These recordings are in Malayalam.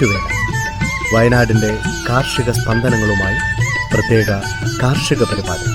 കാറ്റുവേല. വയനാടിൻ്റെ കാർഷിക സ്പന്ദനങ്ങളുമായി പ്രത്യേക കാർഷിക പരിപാടി.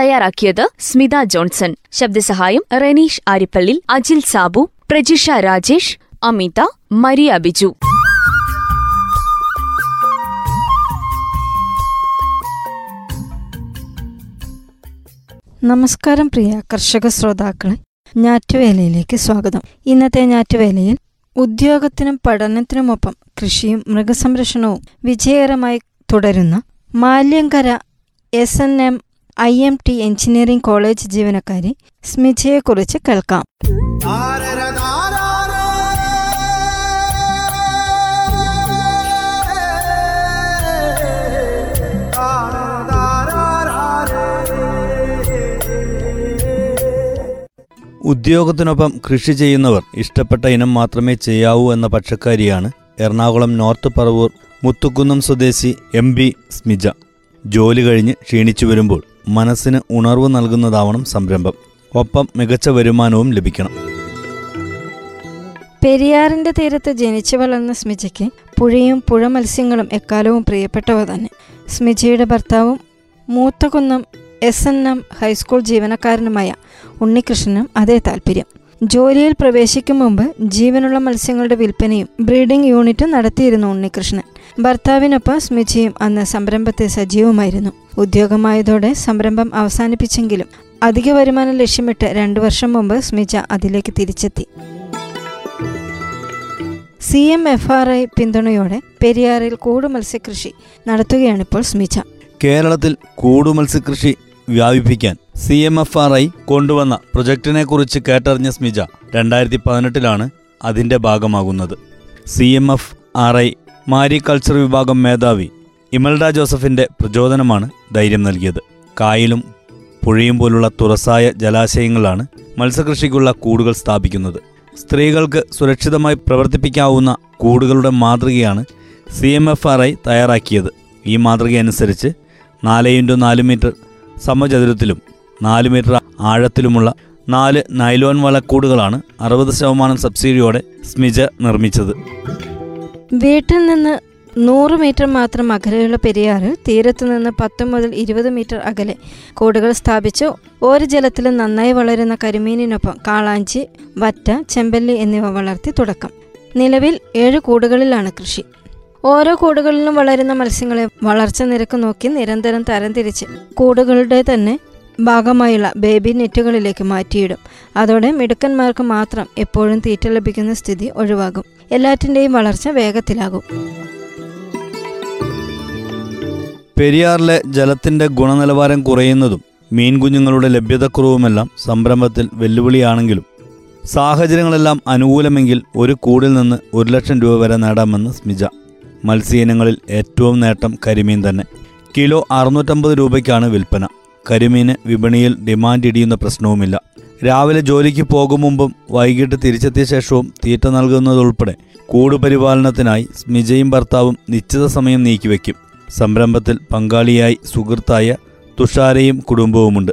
തയ്യാറാക്കിയത് സ്മിത ജോൺസൺ. ശബ്ദസഹായം റനീഷ് ആരിപ്പള്ളി, അജിൽ സാബു, പ്രജിഷ രാജേഷ്, അമിത മരിയ, ബിജു. നമസ്കാരം പ്രിയ കർഷക ശ്രോതാക്കളെ, ഞാറ്റുവേലയിലേക്ക് സ്വാഗതം. ഇന്നത്തെ ഞാറ്റുവേലയിൽ ഉദ്യോഗത്തിനും പഠനത്തിനുമൊപ്പം കൃഷിയും മൃഗസംരക്ഷണവും വിജയകരമായി തുടരുന്ന മാല്യങ്കര SNMIMT എഞ്ചിനീയറിംഗ് കോളേജ് ജീവനക്കാരി സ്മിജയെക്കുറിച്ച് കേൾക്കാം. ഉദ്യോഗത്തിനൊപ്പം കൃഷി ചെയ്യുന്നവർ ഇഷ്ടപ്പെട്ട ഇനം മാത്രമേ ചെയ്യാവൂ എന്ന പക്ഷക്കാരിയാണ് എറണാകുളം നോർത്ത് പറവൂർ മുത്തുകുന്നം സ്വദേശി MP സ്മിജ. ജോലി കഴിഞ്ഞ് ക്ഷീണിച്ചു വരുമ്പോൾ മനസ്സിന് ഉണർവ് നൽകുന്നതാവണം സംരംഭം. ഒപ്പം മികച്ച വരുമാനവും ലഭിക്കണം. പെരിയാറിന്റെ തീരത്ത് ജനിച്ചു വളർന്ന സ്മിജയ്ക്ക് പുഴയും പുഴ മത്സ്യങ്ങളും എക്കാലവും പ്രിയപ്പെട്ടവ തന്നെ. സ്മിജയുടെ ഭർത്താവും മൂത്തകുന്നം SNM ഹൈസ്കൂൾ ജീവനക്കാരനുമായ ഉണ്ണികൃഷ്ണനും അതേ താൽപ്പര്യം. ജോലിയിൽ പ്രവേശിക്കും മുമ്പ് ജീവനുള്ള മത്സ്യങ്ങളുടെ വിൽപ്പനയും ബ്രീഡിംഗ് യൂണിറ്റും നടത്തിയിരുന്നു ഉണ്ണികൃഷ്ണൻ. ഭർത്താവിനൊപ്പം സ്മിജയും അന്ന് സംരംഭത്തെ സജീവമായിരുന്നു. ഉദ്യോഗമായതോടെ സംരംഭം അവസാനിപ്പിച്ചെങ്കിലും അധിക വരുമാനം ലക്ഷ്യമിട്ട് 2 വർഷം മുമ്പ് സ്മിജ അതിലേക്ക് തിരിച്ചെത്തി. CMFRI പിന്തുണയോടെ പെരിയാറിൽ കൂടുമത്സ്യകൃഷി നടത്തുകയാണിപ്പോൾ സ്മിജ. കേരളത്തിൽ കൂടുമത്സ്യകൃഷി വ്യാപിപ്പിക്കാൻ CMFRI കൊണ്ടുവന്ന പ്രൊജക്ടിനെ കുറിച്ച് കേട്ടറിഞ്ഞ സ്മിജ 2018 അതിൻ്റെ ഭാഗമാകുന്നത്. CMFRI മാരികൾച്ചർ വിഭാഗം മേധാവി ഇമൽഡ ജോസഫിൻ്റെ പ്രചോദനമാണ് ധൈര്യം നൽകിയത്. കായലും പുഴയും പോലുള്ള തുറസായ ജലാശയങ്ങളാണ് മത്സ്യകൃഷിക്കുള്ള കൂടുകൾ സ്ഥാപിക്കുന്നത്. സ്ത്രീകൾക്ക് സുരക്ഷിതമായി പ്രവർത്തിപ്പിക്കാവുന്ന കൂടുകളുടെ മാതൃകയാണ് CMFRI തയ്യാറാക്കിയത്. ഈ മാതൃകയനുസരിച്ച് 4x4 മീറ്റർ സമചതുരത്തിലും 4 മീറ്റർ ആഴത്തിലുമുള്ള 4 നൈലോൺ വളക്കൂടുകളാണ് 60% സബ്സിഡിയോടെ സ്മിജ നിർമ്മിച്ചത്. വീട്ടിൽ നിന്ന് 100 മീറ്റർ മാത്രം അകലെയുള്ള പെരിയാറിൽ തീരത്തു നിന്ന് 10 മുതൽ 20 മീറ്റർ അകലെ കൂടുകൾ സ്ഥാപിച്ച് ഒരു ജലത്തിൽ നന്നായി വളരുന്ന കരിമീനിനൊപ്പം കാളാഞ്ചി, വറ്റ, ചെമ്പല്ലി എന്നിവ വളർത്തി തുടക്കം. നിലവിൽ 7 കൂടുകളിലാണ് കൃഷി. ഓരോ കൂടുകളിലും വളരുന്ന മത്സ്യങ്ങളെ വളർച്ച നിരക്ക് നോക്കി നിരന്തരം തരംതിരിച്ച് കൂടുകളുടെ തന്നെ ഭാഗമായുള്ള ബേബി നെറ്റുകളിലേക്ക് മാറ്റിയിടും. അതോടെ മിടുക്കന്മാർക്ക് മാത്രം എപ്പോഴും തീറ്റ ലഭിക്കുന്ന സ്ഥിതി ഒഴിവാകും. എല്ലാറ്റിൻ്റെയും വളർച്ച വേഗത്തിലാകും. പെരിയാറിലെ ജലത്തിൻ്റെ ഗുണനിലവാരം കുറയുന്നതും മീൻ കുഞ്ഞുങ്ങളുടെ ലഭ്യതക്കുറവുമെല്ലാം സംരംഭത്തിൽ വെല്ലുവിളിയാണെങ്കിലും സാഹചര്യങ്ങളെല്ലാം അനുകൂലമെങ്കിൽ ഒരു കൂടിൽ നിന്ന് 1 ലക്ഷം രൂപ വരെ നേടാമെന്ന് സ്മിജ. മത്സ്യയിനങ്ങളിൽ ഏറ്റവും നേട്ടം കരിമീൻ തന്നെ. കിലോ 650 രൂപയ്ക്കാണ് വിൽപ്പന. കരിമീന് വിപണിയിൽ ഡിമാൻഡ് ഇടിയുന്ന പ്രശ്നവുമില്ല. രാവിലെ ജോലിക്ക് പോകും മുമ്പും വൈകിട്ട് തിരിച്ചെത്തിയ ശേഷവും തീറ്റ നൽകുന്നതുൾപ്പെടെ കൂടുപരിപാലനത്തിനായി സ്മിജയും ഭർത്താവും നിശ്ചിത സമയം നീക്കിവെക്കും. സംരംഭത്തിൽ പങ്കാളിയായി സുഹൃത്തായ തുഷാരയും കുടുംബവുമുണ്ട്.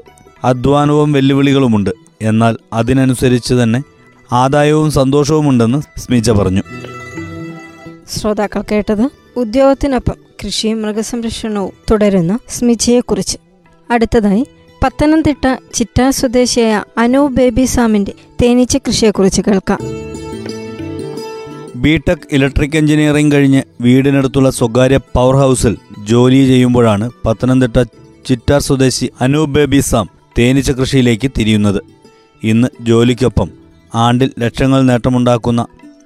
അധ്വാനവും വെല്ലുവിളികളുമുണ്ട്. എന്നാൽ അതിനനുസരിച്ച് തന്നെ ആദായവും സന്തോഷവുമുണ്ടെന്ന് സ്മിജ പറഞ്ഞു. ശ്രോതാക്കൾ കേട്ടത് ഉദ്യോഗത്തിനൊപ്പം കൃഷിയും മൃഗസംരക്ഷണവും തുടരുന്ന സ്മിജയെക്കുറിച്ച്. അടുത്തതായി പത്തനംതിട്ട ചിറ്റാ സ്വദേശിയായ അനൂപ് ബേബി സാമിൻ്റെ തേനീച്ച കൃഷിയെക്കുറിച്ച് കേൾക്കാം. BTech ഇലക്ട്രിക് എഞ്ചിനീയറിംഗ് കഴിഞ്ഞ് വീടിനടുത്തുള്ള സ്വകാര്യ പവർ ഹൗസിൽ ജോലി ചെയ്യുമ്പോഴാണ് പത്തനംതിട്ട ചിറ്റാർ സ്വദേശി അനൂപ് ബേബി സാം തേനീച്ച കൃഷിയിലേക്ക് തിരിയുന്നത്. ഇന്ന് ജോലിക്കൊപ്പം ആണ്ടിൽ ലക്ഷങ്ങൾ നേട്ടമുണ്ടാക്കുന്ന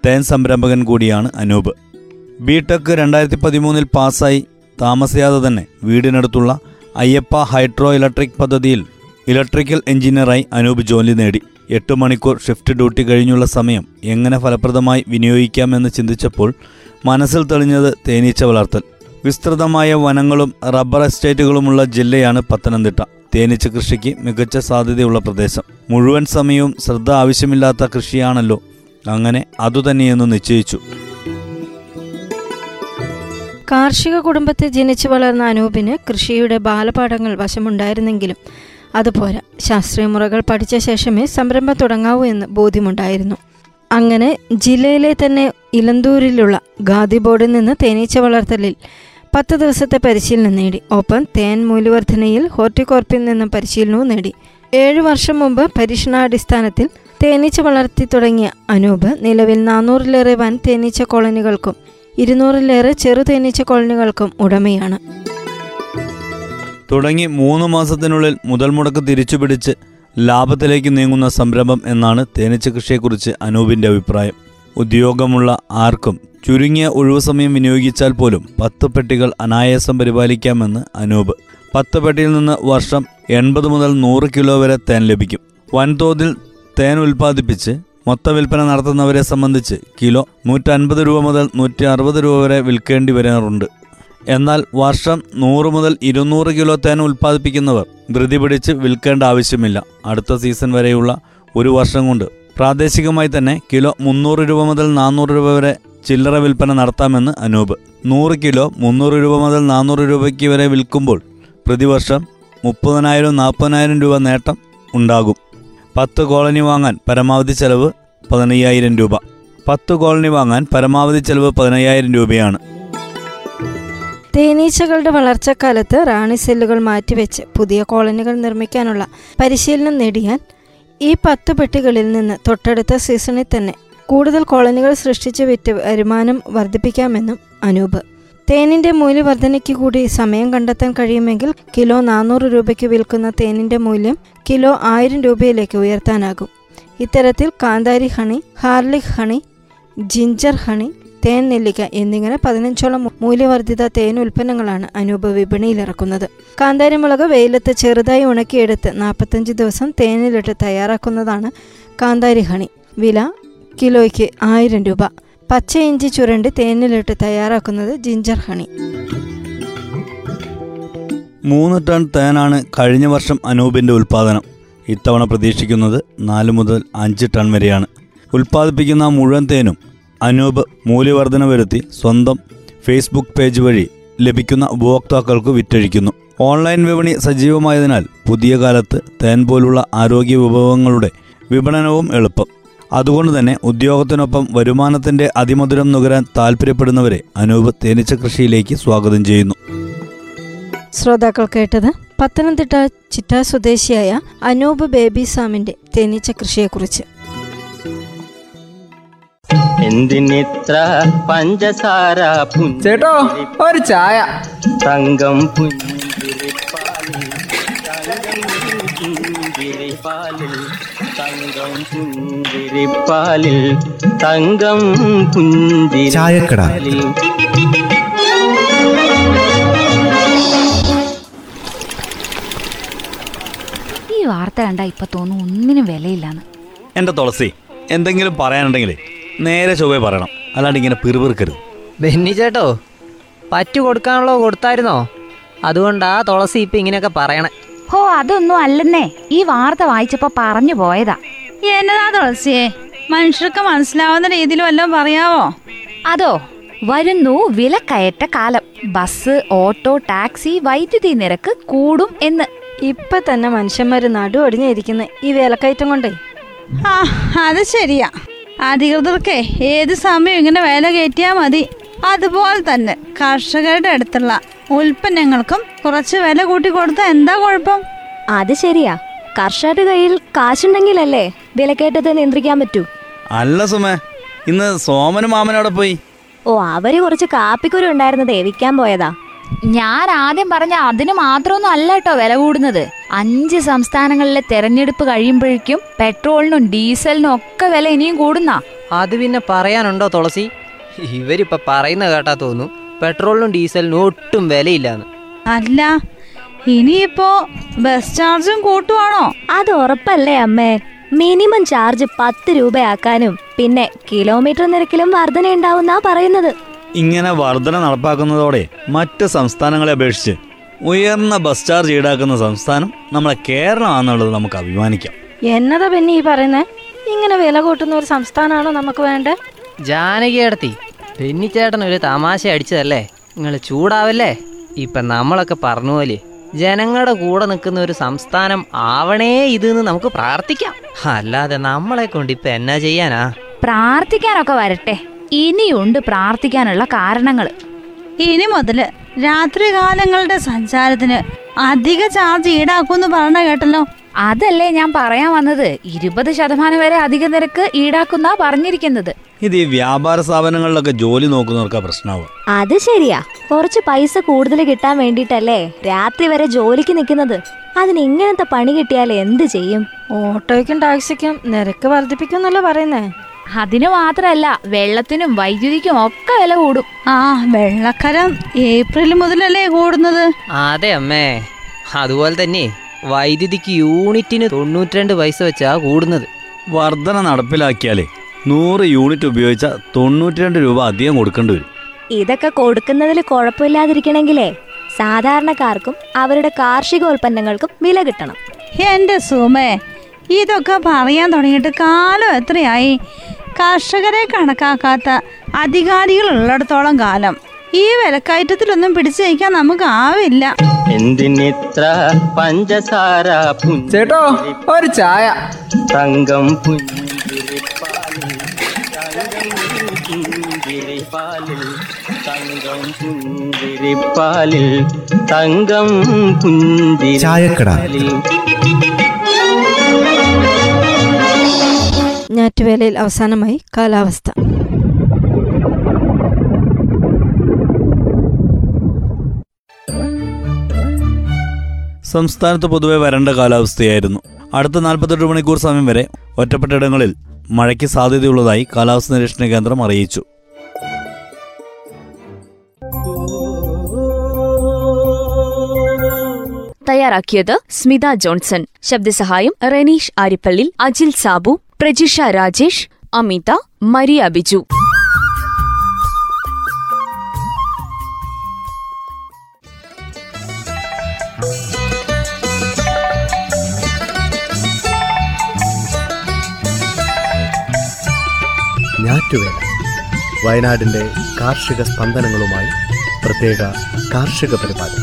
തേൻ സംരംഭകൻ കൂടിയാണ് അനൂപ്. BTech 2013 പാസ്സായി താമസിയാതെ തന്നെ വീടിനടുത്തുള്ള അയ്യപ്പ ഹൈഡ്രോ ഇലക്ട്രിക് പദ്ധതിയിൽ ഇലക്ട്രിക്കൽ എഞ്ചിനീയറായി അനൂപ് ജോലി നേടി. 8 മണിക്കൂർ ഷിഫ്റ്റ് ഡ്യൂട്ടി കഴിഞ്ഞുള്ള സമയം എങ്ങനെ ഫലപ്രദമായി വിനിയോഗിക്കാമെന്ന് ചിന്തിച്ചപ്പോൾ മനസ്സിൽ തെളിഞ്ഞത് തേനീച്ച വളർത്തൽ. വിസ്തൃതമായ വനങ്ങളും റബ്ബർ എസ്റ്റേറ്റുകളുമുള്ള ജില്ലയാണ് പത്തനംതിട്ട. തേനീച്ച കൃഷിക്ക് മികച്ച സാധ്യതയുള്ള പ്രദേശം. മുഴുവൻ സമയവും ശ്രദ്ധ ആവശ്യമില്ലാത്ത കൃഷിയാണല്ലോ. അങ്ങനെ അതുതന്നെയെന്ന് നിശ്ചയിച്ചു. കാർഷിക കുടുംബത്തിൽ ജനിച്ചു വളർന്ന അനൂപിന് കൃഷിയുടെ ബാലപാഠങ്ങൾ വശമുണ്ടായിരുന്നെങ്കിലും അതുപോലെ ശാസ്ത്രീയ മുറകൾ പഠിച്ച ശേഷമേ സംരംഭം തുടങ്ങാവൂ എന്ന് ബോധ്യമുണ്ടായിരുന്നു. അങ്ങനെ ജില്ലയിലെ തന്നെ ഇലന്തൂരിലുള്ള ഖാദിബോർഡിൽ നിന്ന് തേനീച്ച വളർത്തലിൽ 10 ദിവസത്തെ പരിശീലനം നേടി. ഒപ്പം തേൻ മൂല്യവർധനയിൽ ഹോർട്ടിക്കോർപ്പിൽ നിന്നും പരിശീലനവും നേടി. 7 വർഷം മുമ്പ് പരീക്ഷണാടിസ്ഥാനത്തിൽ തേനീച്ച വളർത്തി തുടങ്ങിയ അനൂപ് നിലവിൽ 400-ലേറെ വൻ തേനീച്ച കോളനികൾക്കും 200-ലേറെ ചെറു തേനീച്ച കോളനികൾക്കും ഉടമയാണ്. തുടങ്ങി 3 മാസത്തിനുള്ളിൽ മുതൽ മുടക്ക് തിരിച്ചുപിടിച്ച് ലാഭത്തിലേക്ക് നീങ്ങുന്ന സംരംഭം എന്നാണ് തേനീച്ച കൃഷിയെക്കുറിച്ച് അനൂപിൻ്റെ അഭിപ്രായം. ഉദ്യോഗമുള്ള ആർക്കും ചുരുങ്ങിയ ഒഴിവു സമയം വിനിയോഗിച്ചാൽ പോലും 10 പെട്ടികൾ അനായാസം പരിപാലിക്കാമെന്ന് അനൂപ്. 10 പെട്ടിയിൽ നിന്ന് വർഷം 80 മുതൽ 100 കിലോ വരെ തേൻ ലഭിക്കും. വൻതോതിൽ തേൻ ഉൽപ്പാദിപ്പിച്ച് മൊത്ത വിൽപ്പന നടത്തുന്നവരെ സംബന്ധിച്ച് കിലോ 150 രൂപ മുതൽ 160 രൂപ വരെ വിൽക്കേണ്ടി വരാറുണ്ട്. എന്നാൽ വർഷം 100 മുതൽ 200 കിലോ തേൻ ഉൽപ്പാദിപ്പിക്കുന്നവർ ധൃതി പിടിച്ച് വിൽക്കേണ്ട ആവശ്യമില്ല. അടുത്ത സീസൺ വരെയുള്ള 1 വർഷം കൊണ്ട് പ്രാദേശികമായി തന്നെ കിലോ 300 രൂപ മുതൽ 400 രൂപ വരെ ചില്ലറ വിൽപ്പന നടത്താമെന്ന് അനൂപ്. 100 കിലോ 300 രൂപ മുതൽ 400 രൂപയ്ക്ക് വരെ വിൽക്കുമ്പോൾ പ്രതിവർഷം 30,000-40,000 രൂപ നേട്ടം ഉണ്ടാകും. 10 കോളനി വാങ്ങാൻ പരമാവധി ചെലവ് 15,000 രൂപ. 10 കോളനി വാങ്ങാൻ പരമാവധി ചെലവ് 15,000 രൂപയാണ്. തേനീച്ചകളുടെ വളർച്ചക്കാലത്ത് റാണി സെല്ലുകൾ മാറ്റിവെച്ച് പുതിയ കോളനികൾ നിർമ്മിക്കാനുള്ള പരിശീലനം നേടിയാൽ ഈ 10 പെട്ടികളിൽ നിന്ന് തൊട്ടടുത്ത സീസണിൽ തന്നെ കൂടുതൽ കോളനികൾ സൃഷ്ടിച്ച് വിറ്റ് വരുമാനം വർദ്ധിപ്പിക്കാമെന്നും അനൂപ്. തേനിൻ്റെ മൂല്യവർധനയ്ക്ക് കൂടി സമയം കണ്ടെത്താൻ കഴിയുമെങ്കിൽ കിലോ 400 രൂപയ്ക്ക് വിൽക്കുന്ന തേനിൻ്റെ മൂല്യം കിലോ 1000 രൂപയിലേക്ക് ഉയർത്താനാകും. ഇത്തരത്തിൽ കാന്താരി honey, garlic honey, ginger honey, തേൻ നെല്ലിക്ക എന്നിങ്ങനെ 15ഓളം മൂല്യവർദ്ധിത തേൻ ഉൽപ്പന്നങ്ങളാണ് അനൂപ് വിപണിയിലിറക്കുന്നത്. കാന്താരി മുളക് വെയിലത്ത് ചെറുതായി ഉണക്കിയെടുത്ത് 45 ദിവസം തേനിലിട്ട് തയ്യാറാക്കുന്നതാണ് കാന്താരി ഹണി. വില കിലോയ്ക്ക് 1000 രൂപ. പച്ച ഇഞ്ചി ചുരണ്ടി തേനിലിട്ട് തയ്യാറാക്കുന്നത് ജിഞ്ചർ ഹണി. 3 ടൺ തേനാണ് കഴിഞ്ഞ വർഷം അനൂപിൻ്റെ ഉൽപ്പാദനം. ഇത്തവണ പ്രതീക്ഷിക്കുന്നത് 4 മുതൽ 5 ടൺ വരെയാണ്. ഉൽപ്പാദിപ്പിക്കുന്ന മുഴുവൻ തേനും അനൂപ് മൂല്യവർധന വരുത്തി സ്വന്തം ഫേസ്ബുക്ക് പേജ് വഴി ലഭിക്കുന്ന ഉപഭോക്താക്കൾക്ക് വിറ്റഴിക്കുന്നു. ഓൺലൈൻ വിപണി സജീവമായതിനാൽ പുതിയ കാലത്ത് തേൻ പോലുള്ള ആരോഗ്യ വിഭവങ്ങളുടെ വിപണനവും എളുപ്പം. അതുകൊണ്ട് തന്നെ ഉദ്യോഗത്തിനൊപ്പം വരുമാനത്തിൻ്റെ അതിമധുരം നുകരാൻ താല്പര്യപ്പെടുന്നവരെ അനൂപ് തേനീച്ച കൃഷിയിലേക്ക് സ്വാഗതം ചെയ്യുന്നു. ശ്രോതാക്കൾ കേട്ടത് പത്തനംതിട്ട ചിറ്റാ സ്വദേശിയായ അനൂപ് ബേബി സാമിൻ്റെ തേനീച്ച കൃഷിയെക്കുറിച്ച്. ചേട്ടോ ഒരു ചായ. തങ്കം പുഞ്ചിരിപ്പാലിൽ തങ്കം പുഞ്ചിരിപ്പാലിൽ തങ്കം പുഞ്ചിരിപ്പാലിൽ. ഈ വാർത്ത കണ്ടാ ഇപ്പൊ തോന്നുന്നു ഒന്നിനും വിലയില്ലാന്ന്. എന്റെ തുളസി, എന്തെങ്കിലും പറയാനുണ്ടെങ്കിൽ നേരെ ചൊവ്വേ പറയണം, അല്ലാണ്ട് ഇങ്ങനെ പിറുപിറുക്കരുത്. ബെന്നി ചേട്ടോ പറ്റു കൊടുക്കാനുള്ളോ കൊടുത്തായിരുന്നോ? അതുകൊണ്ടാ തുളസി ഇപ്പൊ ഇങ്ങനെയൊക്കെ പറയണേ. ഹോ, അതൊന്നും അല്ലെന്നേ, ഈ വാർത്ത വായിച്ചപ്പോ പറഞ്ഞു പോയതാ. എന്നതാ തുളസിയെ, മനുഷ്യർക്ക് മനസ്സിലാവുന്ന രീതിയിൽ വല്ലതും പറയാവോ? അതോ, വരുന്നു വിലക്കയറ്റ കാലം, ബസ്, ഓട്ടോ, ടാക്സി, വൈദ്യുതി നിരക്ക് കൂടും എന്ന്. ഇപ്പൊ തന്നെ മനുഷ്യന്മാര് നടു ഒടിഞ്ഞിരിക്കുന്ന ഈ വിലക്കയറ്റം കൊണ്ടേ. ആ, അത് ശരിയാ. അധികൃതർക്കേ ഏത് സമയം ഇങ്ങനെ വില കയറ്റിയാ മതി. അതുപോലെ തന്നെ കർഷകരുടെ അടുത്തുള്ള ഉൽപ്പന്നങ്ങൾക്കും കുറച്ച് വില കൂട്ടി കൊടുത്താൽ എന്താ കുഴപ്പം? അത് ശരിയാ, കർഷകരുടെ കയ്യിൽ കാശുണ്ടെങ്കിലല്ലേ വിലക്കയറ്റത്തെ നിയന്ത്രിക്കാൻ പറ്റൂ. അല്ല സുമേ, ഇന്ന് സോമനും മാമനോടെ പോയി. ഓ, അവര് കുറച്ച് കാപ്പിക്കുരു ഉണ്ടായിരുന്നത് വിൽക്കാൻ പോയതാ. ഞാൻ ആദ്യം പറഞ്ഞ അതിന് മാത്രമൊന്നും അല്ല കേട്ടോ വില കൂടുന്നത്. 5 സംസ്ഥാനങ്ങളിലെ തെരഞ്ഞെടുപ്പ് കഴിയുമ്പോഴേക്കും പെട്രോളിനും ഡീസലിനും ഒക്കെ വില ഇനിയും കൂടുന്നാ. അത് പിന്നെ പറയാനുണ്ടോ തുളസി, ഇവരിപ്പ പറയുന്ന കേട്ടാ തോന്നുന്നു പെട്രോളിനും ഡീസലിനും ഒട്ടും വിലയില്ലാന്ന്. അല്ല, ഇനിയിപ്പോ ബസ് ചാർജും കൂട്ടുവാണോ? അത് ഉറപ്പല്ലേ അമ്മേ, മിനിമം ചാർജ് 10 രൂപയാക്കാനും പിന്നെ കിലോമീറ്റർ നിരക്കിലും വർധന ഉണ്ടാവുന്നാ പറയുന്നത്. ഇങ്ങനെ വർധന നടപ്പാക്കുന്നതോടെ മറ്റ് സംസ്ഥാനങ്ങളെ അപേക്ഷിച്ച് ഉയർന്ന ബസ് ചാർജ് ഈടാക്കുന്ന സംസ്ഥാനം നമ്മളെ കേരളം ആണെന്നുള്ളത് നമുക്ക് അഭിമാനിക്കാം. എന്നതാ പിന്നെ ഈ പറയുന്നേ, ഇങ്ങനെ വില കൂട്ടുന്ന ഒരു സംസ്ഥാനമാണോ നമുക്ക് വേണ്ടത്? ജാനകിയടത്തി, ബെന്നിച്ചേട്ടൻ ഒരു തമാശ അടിച്ചതല്ലേ? നിങ്ങൾ ചൂടാവല്ലേ? ഇപ്പം നമ്മളൊക്കെ പറഞ്ഞ പോലെ ജനങ്ങളുടെ കൂടെ നിൽക്കുന്ന ഒരു സംസ്ഥാനം ആവണേ ഇതെന്ന് നമുക്ക് പ്രാർത്ഥിക്കാം. അല്ലാതെ നമ്മളെ കൊണ്ട് ഇപ്പം എന്നാ ചെയ്യാനാ? പ്രാർത്ഥിക്കാനൊക്കെ വരട്ടെ, ഇനിയുണ്ട് പ്രാർത്ഥിക്കാനുള്ള കാരണങ്ങൾ. ഇനി മുതൽ രാത്രികാലങ്ങളുടെ സഞ്ചാരത്തിന് അധിക ചാർജ് ഈടാക്കുമെന്ന് പറഞ്ഞ കേട്ടല്ലോ. അതല്ലേ ഞാൻ പറയാൻ വന്നത്, 20% വരെ അധിക നിരക്ക് ഈടാക്കുന്ന പറഞ്ഞിരിക്കുന്നത്. ഇത് ഈ വ്യാപാര സ്ഥാപനങ്ങളിലൊക്കെ ജോലി നോക്കുന്നവർക്കാ പ്രശ്നമാവും. അത് ശരിയാ, കുറച്ച് പൈസ കൂടുതൽ കിട്ടാൻ വേണ്ടിട്ടല്ലേ രാത്രി വരെ ജോലിക്ക് നിൽക്കുന്നത്. അതിന് ഇങ്ങനത്തെ പണി കിട്ടിയാൽ എന്ത് ചെയ്യും? ഓട്ടോയ്ക്കും ടാക്സിക്കും നിരക്ക് വർദ്ധിപ്പിക്കുന്നല്ലേ പറയുന്നേ. അതിനു മാത്രല്ല, വെള്ളത്തിനും വൈദ്യുതിക്കും ഒക്കെ വില കൂടും. ആ വെള്ളക്കരം ഏപ്രിൽ മുതലല്ലേ കൂടുന്നത്? അതെ അമ്മേ, അതുപോലെ തന്നെ വൈദ്യുതിക്ക് യൂണിറ്റിന് 92 പൈസ വെച്ചാ കൂടുന്നത്. വർധന നടപ്പിലാക്കിയാലേ 100 യൂണിറ്റ് ഉപയോഗിച്ച 92 രൂപ അധികം കൊടുക്കേണ്ടി വരും. ഇതൊക്കെ കൊടുക്കുന്നതിൽ കുഴപ്പമില്ലാതിരിക്കണെങ്കിലേ സാധാരണക്കാർക്കും അവരുടെ കാർഷികോൽപ്പന്നങ്ങൾക്കും വില കിട്ടണം. എന്റെ സുമേ, ഇതൊക്കെ പറയാൻ തുടങ്ങിയിട്ട് കാലം എത്രയായി? കർഷകരെ കണക്കാക്കാത്ത അധികാരികൾ ഉള്ളിടത്തോളം കാലം ഈ വിലക്കയറ്റത്തിലൊന്നും പിടിച്ചു നിൽക്കാൻ നമുക്ക് ആവില്ല. എന്തിനിത്ര പഞ്ചസാര ചേട്ടോ, ഒരു ചായ. തങ്കം പുഞ്ചിരിപ്പാലിൽ തങ്കം പുഞ്ചിരിപ്പാലിൽ തങ്കം പുഞ്ചിരിപ്പാലിൽ. ഞാറ്റുവേലയിൽ അവസാനമായി കാലാവസ്ഥ. സംസ്ഥാനത്ത് പൊതുവെ വരണ്ട കാലാവസ്ഥയായിരുന്നു. അടുത്ത 48 മണിക്കൂർ സമയം വരെ ഒറ്റപ്പെട്ടയിടങ്ങളിൽ മഴയ്ക്ക് സാധ്യതയുള്ളതായി കാലാവസ്ഥാ നിരീക്ഷണ കേന്ദ്രം അറിയിച്ചു. തയ്യാറാക്കിയത് സ്മിത ജോൺസൺ, ശബ്ദസഹായം റനീഷ് ആരിപ്പള്ളി, അജിൽ സാബു, പ്രജിഷ രാജേഷ്, അമിത മരിയ, ബിജു. ഞാറ്റുവേല വയനാടിന്റെ കാർഷിക സ്പന്ദനങ്ങളുമായി പ്രത്യേക കാർഷിക പരിപാടി.